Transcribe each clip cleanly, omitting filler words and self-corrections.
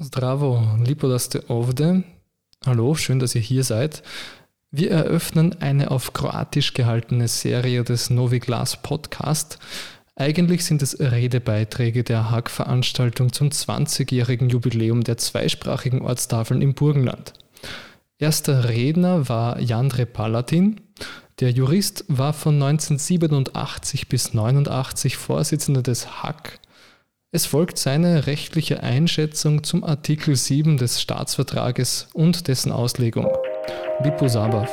Zdravo, lipo, dass ste ovde. Hallo, schön, dass ihr hier seid. Wir eröffnen eine auf Kroatisch gehaltene Serie des Novi Glas Podcast. Eigentlich sind es Redebeiträge der HAK-Veranstaltung zum 20-jährigen Jubiläum der zweisprachigen Ortstafeln im Burgenland. Erster Redner war Jandre Palatin. Der Jurist war von 1987 bis 1989 Vorsitzender des HAK. Es folgt seine rechtliche Einschätzung zum Artikel 7 des Staatsvertrages und dessen Auslegung. Lipo Sabav.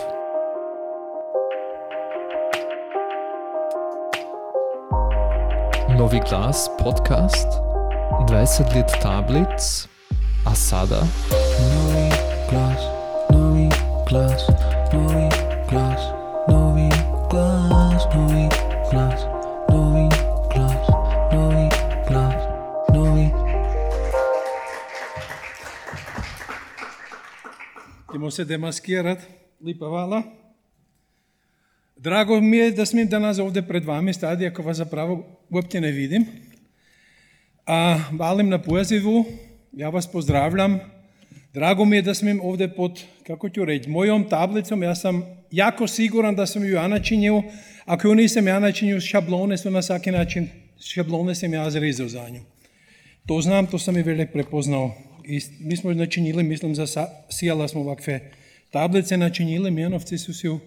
Novi Glas Podcast, 20 let tablic, a sada Novi Glas, Novi Glas, Novi Glas, Novi Glas, Novi Glas, Novi Glas, Novi Glas, Novi. Idemo se demaskirati, lipa vala. Drago mi je da smim danas ovdje pred vami stati, ako vas zapravo uopće ne vidim. A valim na pozivu, ja vas pozdravljam. Drago mi je da smim ovdje pod, kako ću reći, mojom tablicom, ja sam jako siguran da sam ju načinio. Ako ju nisam načinio, šablone su na svaki način, šablone sam ja zrezao za nju. To znam, to sam i velik prepoznao. I mi smo načinili, mislim, sijala smo ovakve tablice, načinili, mjenovci su si ju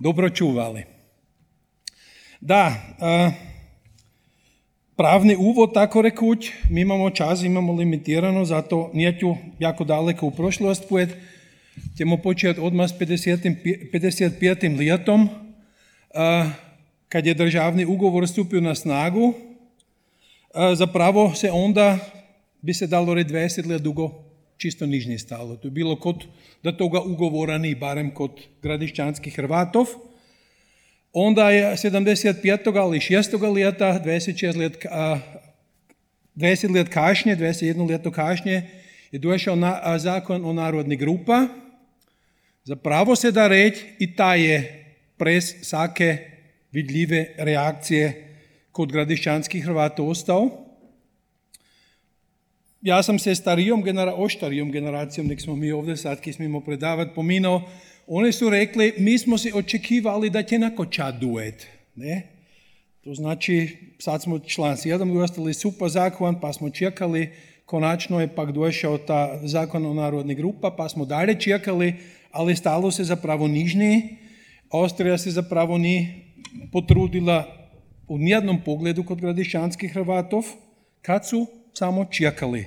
dobro čuvali. Da, pravni uvod, tako rekuć, mi imamo čas, imamo limitirano, zato neću jako daleko u prošlost pojeti. Ćemo početi odmah s 55. ljetom, kad je državni ugovor stupio na snagu. Zapravo se onda, bi se dalo reći 20 let dugo, čisto nižnje stalo. To je bilo kod, da toga ugovora ni, barem kod gradišćanskih Hrvatov. Onda je 75. ali 6. ljeta, 21 ljeto kašnje, je došao zakon o narodnih grupa. Zapravo se da reći i ta je pres sake vidljive reakcije kod gradišćanskih Hrvata ostao. Ja sam se starijom generacijom, nek smo mi ovdje sad, ki smimo predavati, pominao, oni su rekli, mi smo se očekivali da će nakoča duet. Ne? To znači, sad smo član 7, dostali super zakon, pa smo čekali, konačno je pak došao ta zakon o narodnih grupa, pa smo dalje čekali, ali stalo se zapravo nižni. Austrija se zapravo ni potrudila u nijednom pogledu kod gradišćanskih Hrvatov, kad su samo čekali.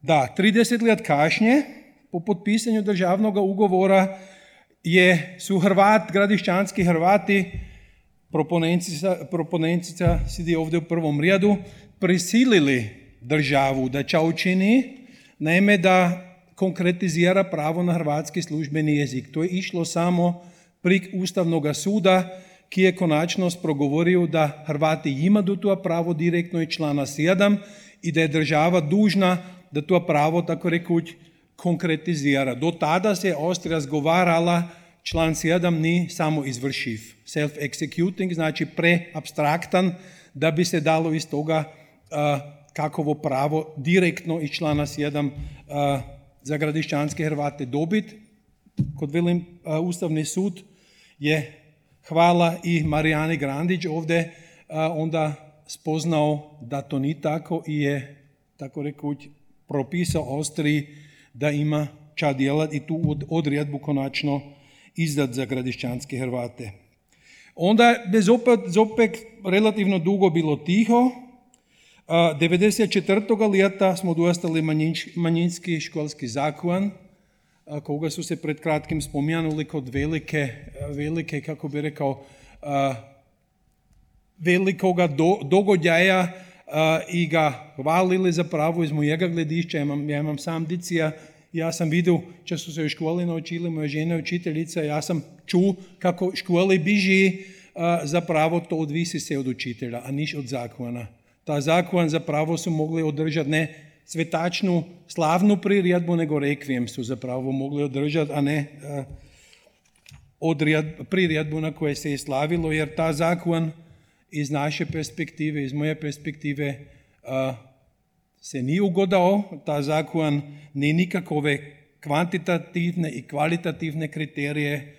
Da, 30 let kašnje, po potpisanju državnog ugovora, su gradišćanski Hrvati, proponencica sidi ovdje u prvom redu, prisilili državu da će učini, naime da konkretizira pravo na hrvatski službeni jezik. To je išlo samo prik Ustavnog suda, ki je konačno sprogovoril, da Hrvati imaju to pravo direktno iz člana 7 i da je država dužna da to pravo, tako rekuć, konkretizira. Do tada se je Austrija zgovarala, član 7 ni samo izvršiv. Self-executing, znači preabstraktan, da bi se dalo iz toga kakovo pravo direktno iz člana 7 za gradišćanske Hrvate dobiti. Kod velim, Ustavni sud je, hvala i Marijane Grandić ovdje, onda spoznao da to ni tako i je, tako rekuć, propisao Austriji da ima ča djelat i tu odredbu konačno izdat za gradišćanske Hrvate. Onda je opet relativno dugo bilo tiho. 94. ljeta smo dostali manjinski školski zakon, koga su se pred kratkim spomenuli kod velike, kako bi rekao, velikoga dogodjaja i ga hvalili zapravo iz mojega gledišća. Ja imam sam dicija, ja sam vidio, če su se u školi naučili, moja žena je učiteljica, ja sam čuo kako školi biži, zapravo to odvisi se od učitelja, a niš od zakona. Ta zakon zapravo su mogli održati ne svetačnu slavnu priredbu, nego rekvijem su zapravo mogli održati, a ne priredbu na koje se je slavilo, jer ta zakon iz naše perspektive, iz moje perspektive, se ni ugodao, ta zakon ni nikakove kvantitativne i kvalitativne kriterije,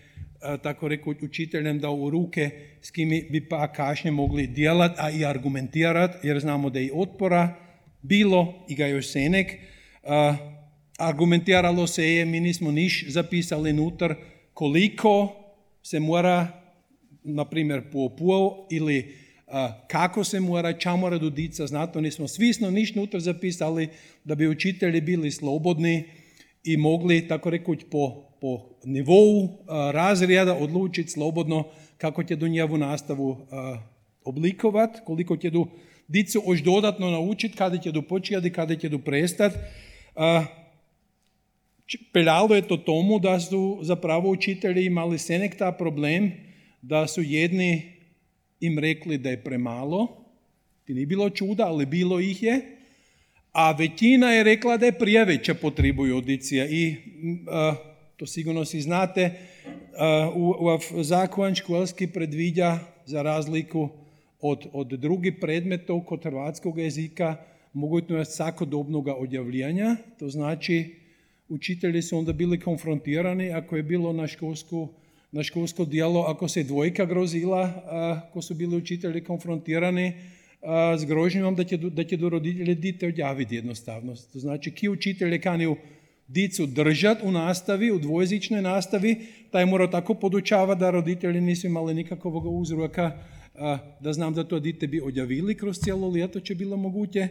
tako rekoć učiteljem dao u ruke s kimi bi pa kašnje mogli djelat, a i argumentirat, jer znamo da je otpora bilo i ga još se nek. Argumentiralo se je, mi nismo niš zapisali nutar koliko se mora, na primjer, po ili kako se mora, ča mora dodica, znato nismo svisno niš nutar zapisali da bi učitelji bili slobodni i mogli, tako rekući, po nivou razreda odlučiti slobodno kako će do njevu nastavu oblikovat, koliko će do dicu još dodatno naučiti, kada će do počijati, kada će do prestati. Peljalo je to tomu da su zapravo učitelji imali senek ta problem da su jedni im rekli da je premalo, ti nije bilo čuda, ali bilo ih je, a većina je rekla da je prijeveća potrebuju audicija i to sigurno si znate, zakon školski predviđa za razliku od drugih predmeta kod hrvatskog jezika mogućnost svakodobnog odjavljanja, to znači učitelji su onda bili konfrontirani ako je bilo na školsko djelo, ako se dvojka grozila, ako su bili učitelji konfrontirani s grožnjom da će do roditelji dite odjaviti jednostavno. To znači ki učitelji kanju dicu držati u nastavi, u dvojezičnoj nastavi, taj mora tako podučava da roditelji nisu imali nikakvog uzroka da znam da to dite bi odjavili kroz cijelo ljeto će bilo moguće.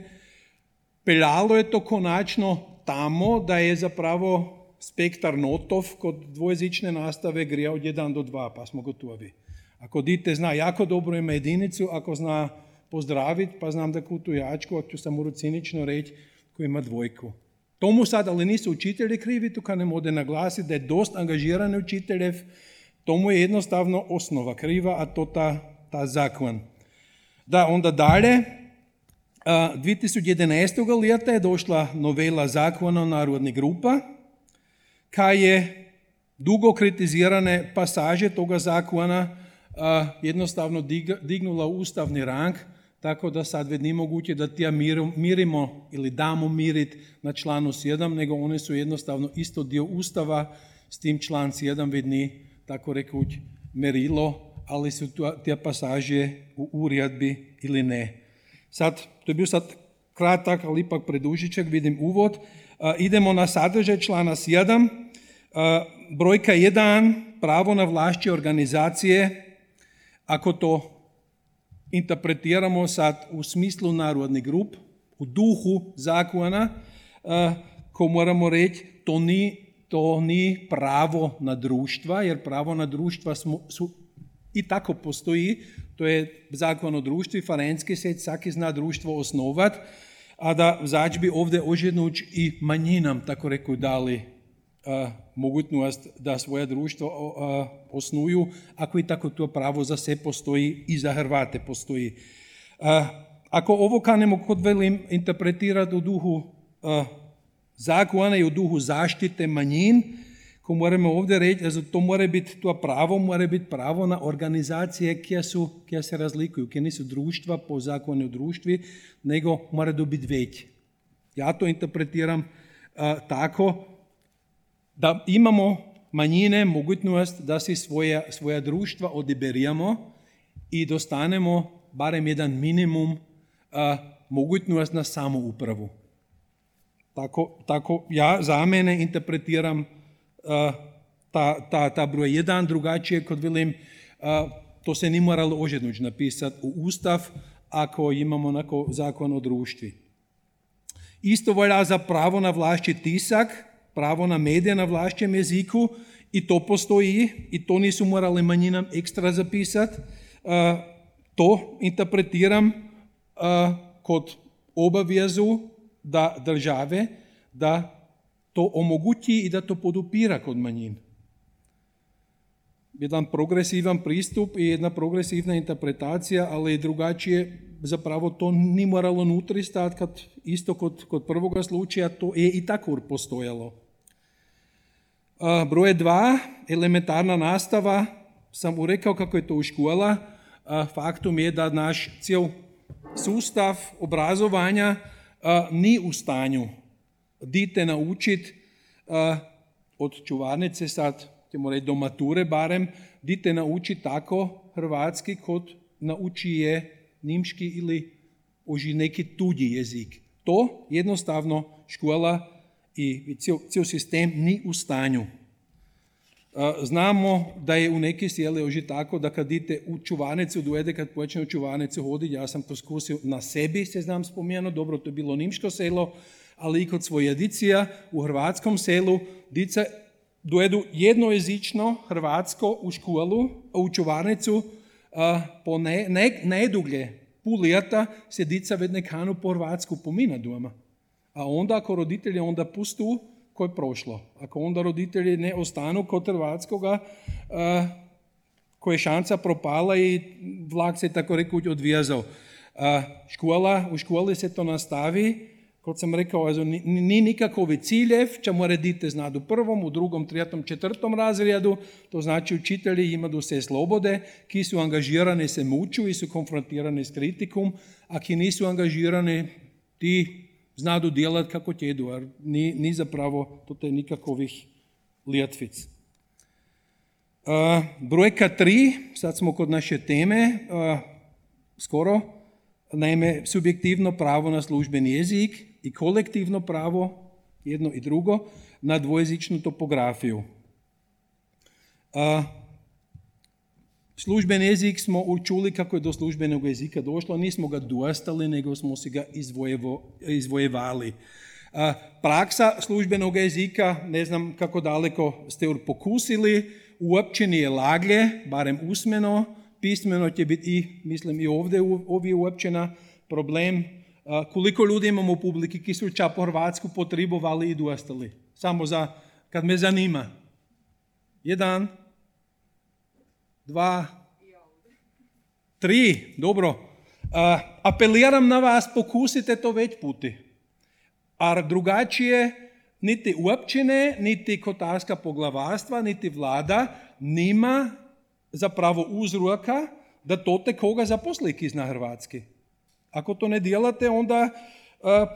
Peljalo je to konačno tamo da je zapravo spektar notov kod dvojezične nastave grija od 1 do 2, pa smo gotovi. Ako dite zna jako dobro ima jedinicu, ako zna pozdraviti, pa znam da kutu jačku, ako ću samo cinično reći, ko ima dvojku. Tomu sad, ali nisu učitelji krivi, tu kad ne mode naglasiti da je dost angažirani učiteljev, tomu je jednostavno osnova kriva, a to ta zakon. Da, onda dalje, 2011. ljeta je došla novela zakona o narodnih grupa, kaj je dugo kritizirane pasaže toga zakona jednostavno dignula ustavni rang, tako da sad već nije moguće da tija mirimo ili damo mirit na članu 7, nego one su jednostavno isto dio ustava, s tim član 7 već nije, tako rekuć, merilo, ali su tija pasaže u uredbi ili ne. Sad, to je bio sad kratak, ali ipak predužičak, vidim uvod. Idemo na sadržaj člana 7. Brojka 1, pravo na vlašće organizacije, ako to interpretiramo sad u smislu narodnih grup, u duhu zakona, ko moramo reći, to ni pravo na društva, jer pravo na društva su i tako postoji, to je zakon o društvu, farenski se svaki zna društvo osnovat, a da zač bi ovdje ožednuć i manjinam, tako rekao, dali mogućnost da svoje društvo osnuju, ako i tako to pravo za se postoji i za Hrvate postoji. Ako ovo kanemo kod velim interpretirati u duhu zakona i u duhu zaštite manjin, ko moramo ovdje reći, to mora biti to pravo, mora biti pravo na organizacije kje se razlikuju, kje nisu društva po zakonu o društvi, nego mora dobiti već. Ja to interpretiram tako da imamo manjine mogućnost da si svoja društva odeberijamo i dostanemo barem jedan minimum mogućnost na samoupravu. Tako ja za mene interpretiram ta broj 1, drugačije kod velim, to se ni moralo ožednuć napisati u Ustav ako imamo onako zakon o društvi. Isto volja za pravo na vlašći tisak, pravo na medije na vlašćem jeziku i to postoji i to nisu morali manjinam ekstra zapisati. To interpretiram kod obavezu da države da to omogući i da to podupira kod manjin. Jedan progresivan pristup i jedna progresivna interpretacija, ali drugačije zapravo to ni moralo nutri stati, kad isto kod prvoga slučaja to je i tako postojalo. Broj 2, elementarna nastava, sam urekao kako je to u škola, faktum je da naš cijel sustav obrazovanja ni u stanju dite naučiti od čuvarnice sad, ćemo reći do mature barem, dite nauči tako hrvatski kot nauči je nimški ili oži neki tuđi jezik. To jednostavno škola i cijel sistem ni u stanju. Znamo da je u neki sjeli oži tako da kad idete u čuvanicu, dojede kad počne u čuvanicu hoditi, ja sam to skusio na sebi, se znam spomenu, dobro to je bilo nimško selo, ali i kod svojedicija u hrvatskom selu, dice dojedu jednojezično hrvatsko u školu, u čuvanicu, po neduglje pol leta se dica vedne kanu po hrvatsku pomina doma. A onda ako roditelji onda pustu, ko je prošlo. Ako onda roditelji ne ostanu kod hrvatskoga, ko je šanca propala i vlak se tako rekuć odvijazao. U školi se to nastavi, kot sam rekao, also, ni nikakovi ciljev, čemu redite znati u prvom, u drugom, trijatom, četvrtom razredu, to znači učitelji imaju se slobode, ki su angažirani se muču i su konfrontirani s kritikom, a ki nisu angažirani ti znaju djelat kako tjedu, jer ni zapravo to te nikakovih ljetvic. Brojka 3, sad smo kod naše teme, skoro, naime subjektivno pravo na službeni jezik i kolektivno pravo, jedno i drugo, na dvojezičnu topografiju. Službeni jezik smo učuli kako je do službenog jezika došlo, nismo ga dostali, nego smo si ga izvojevali. Praksa službenog jezika, ne znam kako daleko ste ju pokusili, u općini je laglje, barem usmeno, pismeno će biti i, mislim, i ovdje uopćena problem koliko ljudi imamo u publiki ki su ča po Hrvatsku potrebovali i dostali. Samo za, kad me zanima. 1, 2, 3, dobro. Apeliram na vas, pokusite to već puti. A drugačije, niti uopćine, niti kotarska poglavarstva, niti vlada, nima zapravo uzroka da tote koga zaposli ki zna hrvatski. Ako to ne djelate, onda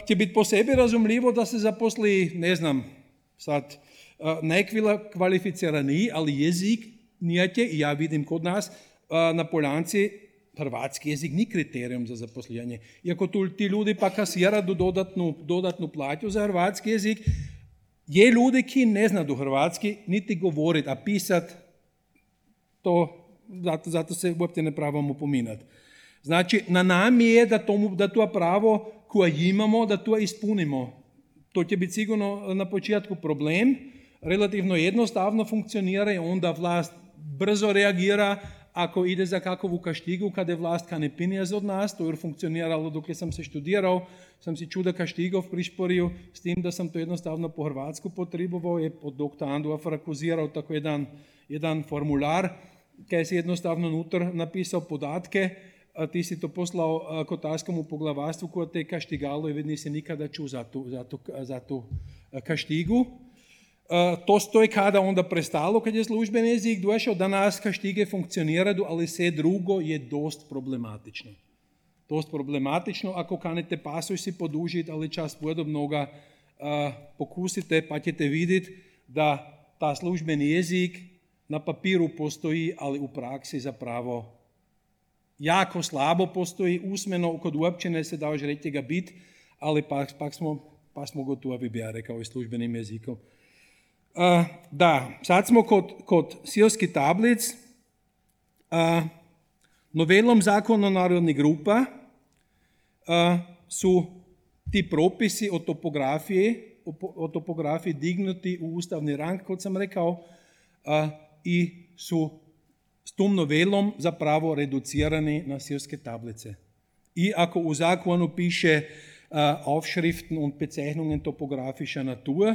će biti po sebi razumljivo da se zaposli, ne znam, sad, nekvila kvalificirani, ali jezik nijete, i ja vidim kod nas, na Poljanci hrvatski jezik ni kriterijum za zaposlenje. Iako ti ljudi pa kasiraju dodatnu plaću za hrvatski jezik, je ljudi ki ne znaju hrvatski, niti govoriti, a pisati, to, zato se uopće ne pravamo pominati. Znači, na nami je da to pravo koje imamo, da to ispunimo. To će biti sigurno na početku problem, relativno jednostavno funkcionira i onda vlast brzo reagira, ako ide za kakovu kaštigu, kada je vlast kanepinija od nas, to je funkcioniralo dok sam se študirao, sam si čuda kaštigov prišporil, s tim da sam to jednostavno po Hrvatsku potrebovao, je pod doktorandu afrakuzirao tako jedan formular, kaj si jednostavno nutr napisao podatke, a ti si to poslao kotarskomu poglavarstvu koja te je kaštigalo i već nisi nikada čuo za tu kaštigu. To stoji kada onda prestalo, kad je službeni jezik došao, danas kaštige funkcioniraju, ali sve drugo je dost problematično. Dost problematično, ako kanete pasuj si podužiti, ali čas podobnoga pokusite, pa ćete vidjeti da ta službeni jezik na papiru postoji, ali u praksi zapravo jako slabo postoji, usmeno, kod uopćene se daoš reći ga bit, ali pak smo gotovi, bi ja rekao, i službenim jezikom. Da, sad smo kod silskih tablic. Novelom zakona o narodnih grupa su ti propisi o topografiji dignuti u ustavni rang, kot sam rekao, i su s tom novelom zapravo reducirani na silske tablice. I ako u zakonu piše Aufschriften und Bezeichnungen topografischer Natur,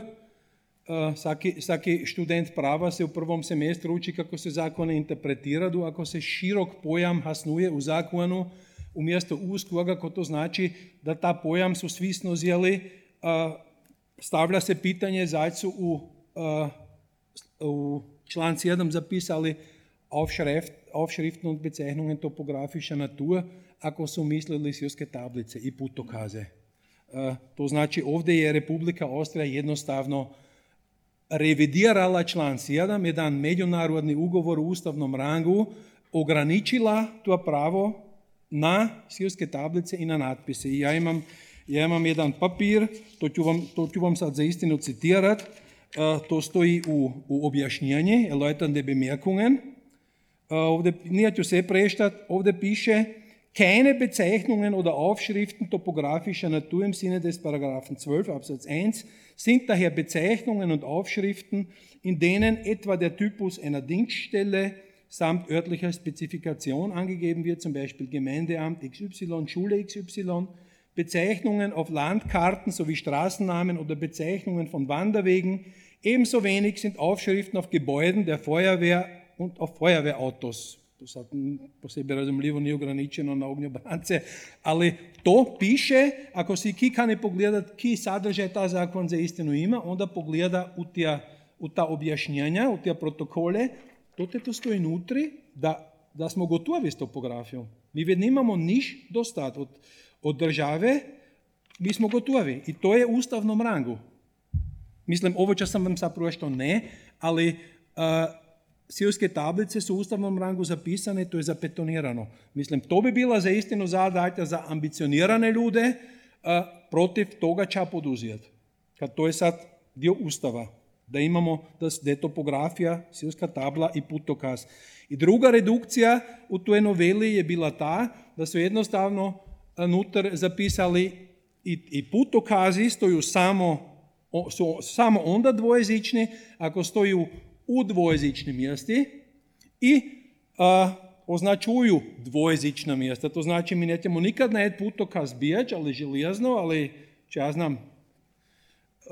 vsaki študent prava se v prvom semestru uči, kako se zakone interpretiraju, ako se širok pojam hasnuje v zakonu, umjesto uskoga, ko to znači, da ta pojam so svisno zjeli, stavlja se pitanje, zdaj so v član 7 zapisali Aufschriften und Bezeichnungen topografischer Natur, ako so mislili silske tablice i putokaze. To znači ovdje je Republika Austrija jednostavno revidirala član 7, jedan međunarodni ugovor u ustavnom rangu, ograničila to pravo na sirske tablice i na natpise. I ja imam jedan papir, to ću vam sad za istinu citirati, to stoji u objašnjenju, erläuternde Bemerkungen. Ovdje, neću se preštati, ovdje piše keine Bezeichnungen oder Aufschriften topografischer Natur im Sinne des Paragraphen 12 Absatz 1 sind daher Bezeichnungen und Aufschriften, in denen etwa der Typus einer Dienststelle samt örtlicher Spezifikation angegeben wird, zum Beispiel Gemeindeamt XY, Schule XY, Bezeichnungen auf Landkarten sowie Straßennamen oder Bezeichnungen von Wanderwegen. Ebenso wenig sind Aufschriften auf Gebäuden der Feuerwehr und auf Feuerwehrautos. To sad po sebi razumljivo nije ograničeno na ognjobrance, ali to piše, ako si kikane pogledat ki sadržaj ta zakon za istinu ima, onda pogleda u ta objašnjenja, u te protokole, to te to stoji nutri, da smo gotovi s topografijom. Mi već nemamo niš dostat od države, mi smo gotovi i to je u ustavnom rangu. Mislim, ovo čas sam vam sapravo što ne, ali... Sirske tablice su u ustavnom rangu zapisane, to je zapetonirano. Mislim, to bi bila za istinu zadaća za ambicionirane ljude, protiv toga ča poduzijat. Kad to je sad dio ustava, da imamo da je topografija, sirska tabla i putokaz. I druga redukcija u toj noveli je bila ta, da su jednostavno unutar zapisali i putokazi stoju samo onda dvojezični, ako stoju u dvojezičnim mjesti i označuju dvojezična mjesta. To znači mi nećemo nikad najet putokaz bijać, ali željezno, ali če ja znam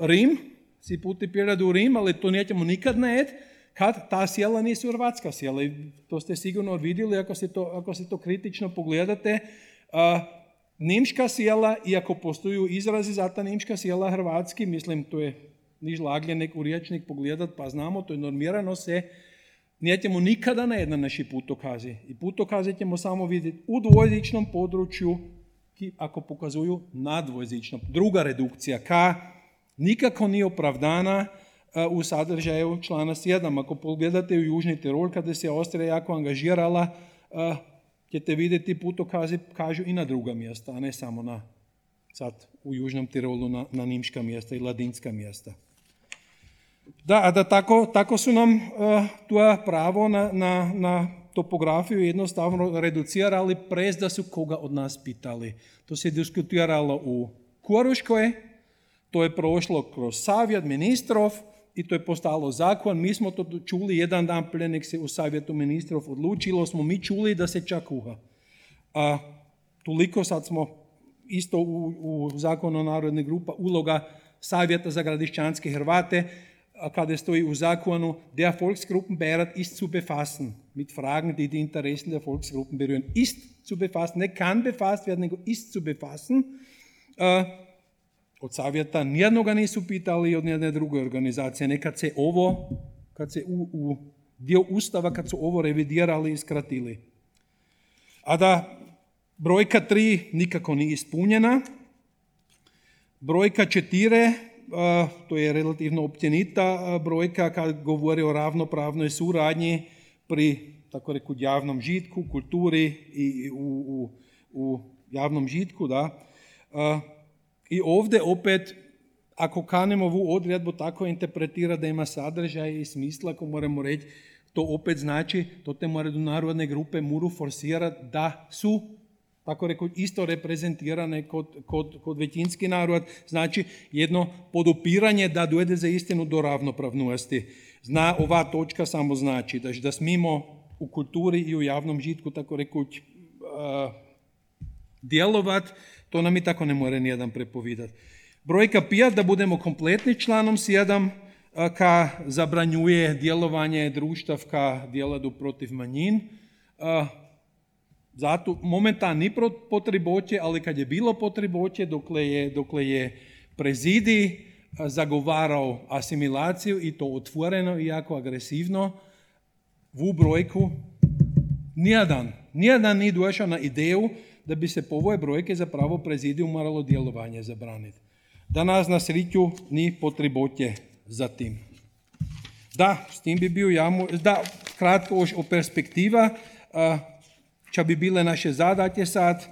Rim, si puti pirad u Rim, ali to nećemo nikad najet, kad ta sjela nisu hrvatska sjela. I to ste sigurno vidjeli ako se to kritično pogledate. Nimška sjela, iako postoju izrazi za ta nimška sjela hrvatski, mislim to je niž laglje nek u riječnik pogledat, pa znamo, to je normirano se, nećemo nikada na jedna naši putokazi. I putokaze ćemo samo vidjeti u dvojezičnom području, ako pokazuju na dvojezičnom. Druga redukcija K nikako nije opravdana u sadržaju člana 7. Ako pogledate u Južni Tirol, kada se Austrija jako angažirala, ćete vidjeti putokazi kažu i na druga mjesta, a ne samo na sad u Južnom Tirolu na nimška mjesta i ladinska mjesta. Tako su nam to pravo na topografiju jednostavno reducirali, prez da su koga od nas pitali. To se diskutiralo u Koruškoj, to je prošlo kroz savjet ministrov i to je postalo zakon. Mi smo to čuli jedan dan prije nek se u savjetu ministrov odlučilo, smo mi čuli da se čak kuha. Toliko sad smo isto u zakonu narodne grupa uloga savjeta za gradišćanske Hrvate, kada stoji u zakonu der Volksgruppenbeirat ist zu befassen, mit Fragen, die die Interessen der Volksgruppen berühren. Ist zu befassen, ne kann befasst werden, nego ist zu befassen. Od savjeta nijednoga nisu pitali od nijedne druge organizacije. Nekad se ovo, kad se u dio ustava, kad su ovo revidirali i skratili. A da brojka 3 nikako nije ispunjena. Brojka 4, to je relativno općenita brojka kad govori o ravnopravnoj suradnji pri, tako reku, javnom žitku, kulturi i u javnom žitku. Da. I ovdje opet, ako kanemo ovu odredbu tako interpretira da ima sadržaj i smisla, ako moramo reći, to opet znači, to te narodne grupe moru forsirati da su tako reko, isto reprezentirane kod većinski narod, znači jedno podupiranje da dojde za istinu do ravnopravnosti. Zna ova točka samo znači da smimo u kulturi i u javnom žitku, tako rekući, djelovat, to nam i tako ne more nijedan prepovidat. Brojka 5, da budemo kompletni članom 7, ka zabranjuje djelovanje društav ka djeladu protiv manjin, zato momentan ni potreboće, ali kad je bilo potreboće, dokle je prezidij zagovarao asimilaciju i to otvoreno i jako agresivno, u brojku nijedan nije došao na ideju da bi se po ovoj brojke zapravo prezidiju moralo djelovanje zabraniti. Danas na sreću ni potrebote za tim. Da, s tim bi bio ja... Da, kratko još o perspektiva. Ča bi bile naše zadatje sad.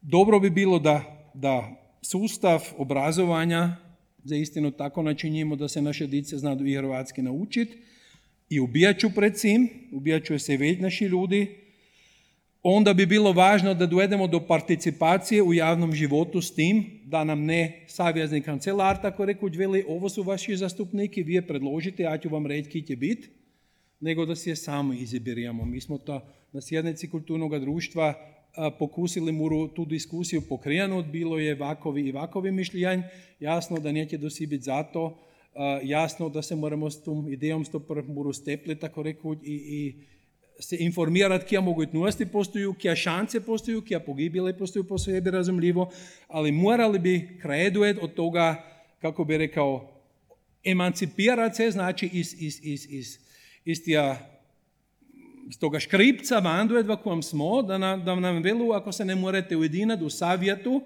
Dobro bi bilo da sustav obrazovanja zaistinu tako načinimo da se naše dice znaju i hrvatski naučiti. I ubijat ću se već naši ljudi. Onda bi bilo važno da dovedemo do participacije u javnom životu s tim da nam ne savjezni kancelar tako rekuć veli ovo su vaši zastupniki, vi je predložite, ja ću vam reći ki će biti, nego da si je sami izabiramo. Mi smo to na sjednici kulturnog društva pokusili muru tu diskusiju pokrenuti, bilo je vakovi i vakovi mišljenj, jasno da neće dosibiti zato, jasno da se moramo s tom idejom muru stepli tako rekuć i se informirati kje mogućnosti postoju, kje šanse postoju, kje pogibile postoju po sebi razumljivo, ali morali bi graduati od toga, kako bi rekao, emancipirati se, znači iz toga škripca vanduet v kojem smo, da nam velu, ako se ne morete ujedinati u savjetu,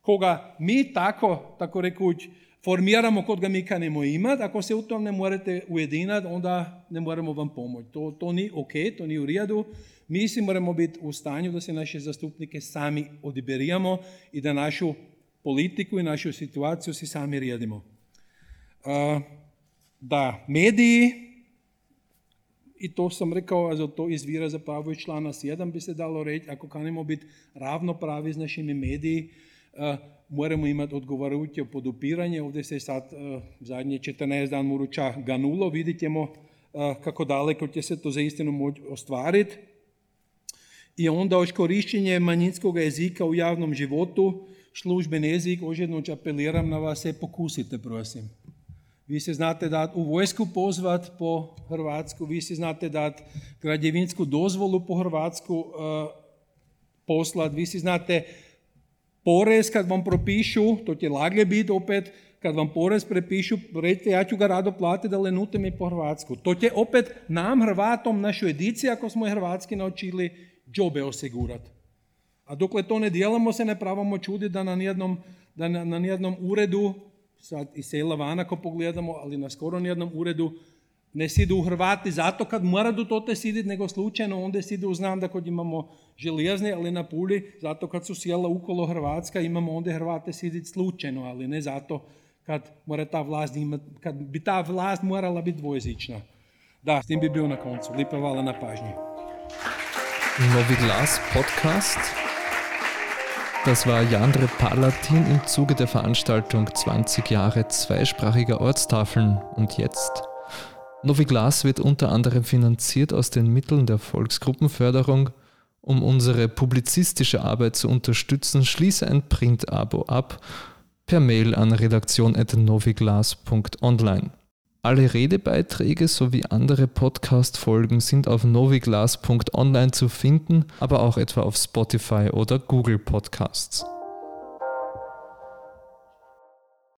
koga mi tako rekući, formiramo kod ga mi kanemo imati, ako se u tom ne morate ujedinati, onda ne moramo vam pomoći. To ni ok, to ni u redu. Mi si moramo biti u stanju da se naše zastupnike sami odaberemo i da našu politiku i našu situaciju si sami rijedimo. Da, mediji, i to sam rekao, za to izvira zapravo i člana 7 bi se dalo reći, ako kanemo biti ravnopravi s našimi mediji, moramo imati odgovarajuće podupiranje. Ovdje se sad zadnje 14 dan moruča ganulo. Vidit ćemo kako daleko će se to zaistinu moći ostvariti. I onda još korištenje manjinskog jezika u javnom životu, služben jezik, ožjednoć apeliram na vas, se pokusite, prosim. Vi se znate dati u vojsku pozvat po Hrvatsku, vi se znate dati građevinsku dozvolu po Hrvatsku poslat, vi se znate porez kad vam propišu, to će laglje biti opet, kad vam porez prepišu, reći ja ću ga rado platiti, ali nute mi po Hrvatsku. To će opet nam Hrvatom, našu ediciju, ako smo hrvatski naučili, džobe osigurati. A dokle to ne dijelamo, se ne pravamo čuditi da na nijednom uredu, sad i sela van ako pogledamo, ali na skoro nijednom uredu, ne sidu Hrvati zato kad mora do tote sidit, nego slučajno onda sidu, znam da kod imamo željezne, ali na Puli, zato kad su sjela ukolo Hrvatska, imamo onda Hrvate sidit slučajno, ali ne zato kad mora ta vlast imati, kad bi ta vlast morala biti dvojezična. Da, s tim bi bio na koncu. Lipa hvala na pažnji. Novi Glas Podcast. Das war Jandre Palatin im Zuge der Veranstaltung 20 Jahre zweisprachiger Ortstafeln und jetzt. Novi Glas wird unter anderem finanziert aus den Mitteln der Volksgruppenförderung. Um unsere publizistische Arbeit zu unterstützen, schließe ein Print-Abo ab per Mail an redaktion@noviglas.online. Alle Redebeiträge sowie andere Podcast-Folgen sind auf noviglas.online zu finden, aber auch etwa auf Spotify oder Google Podcasts.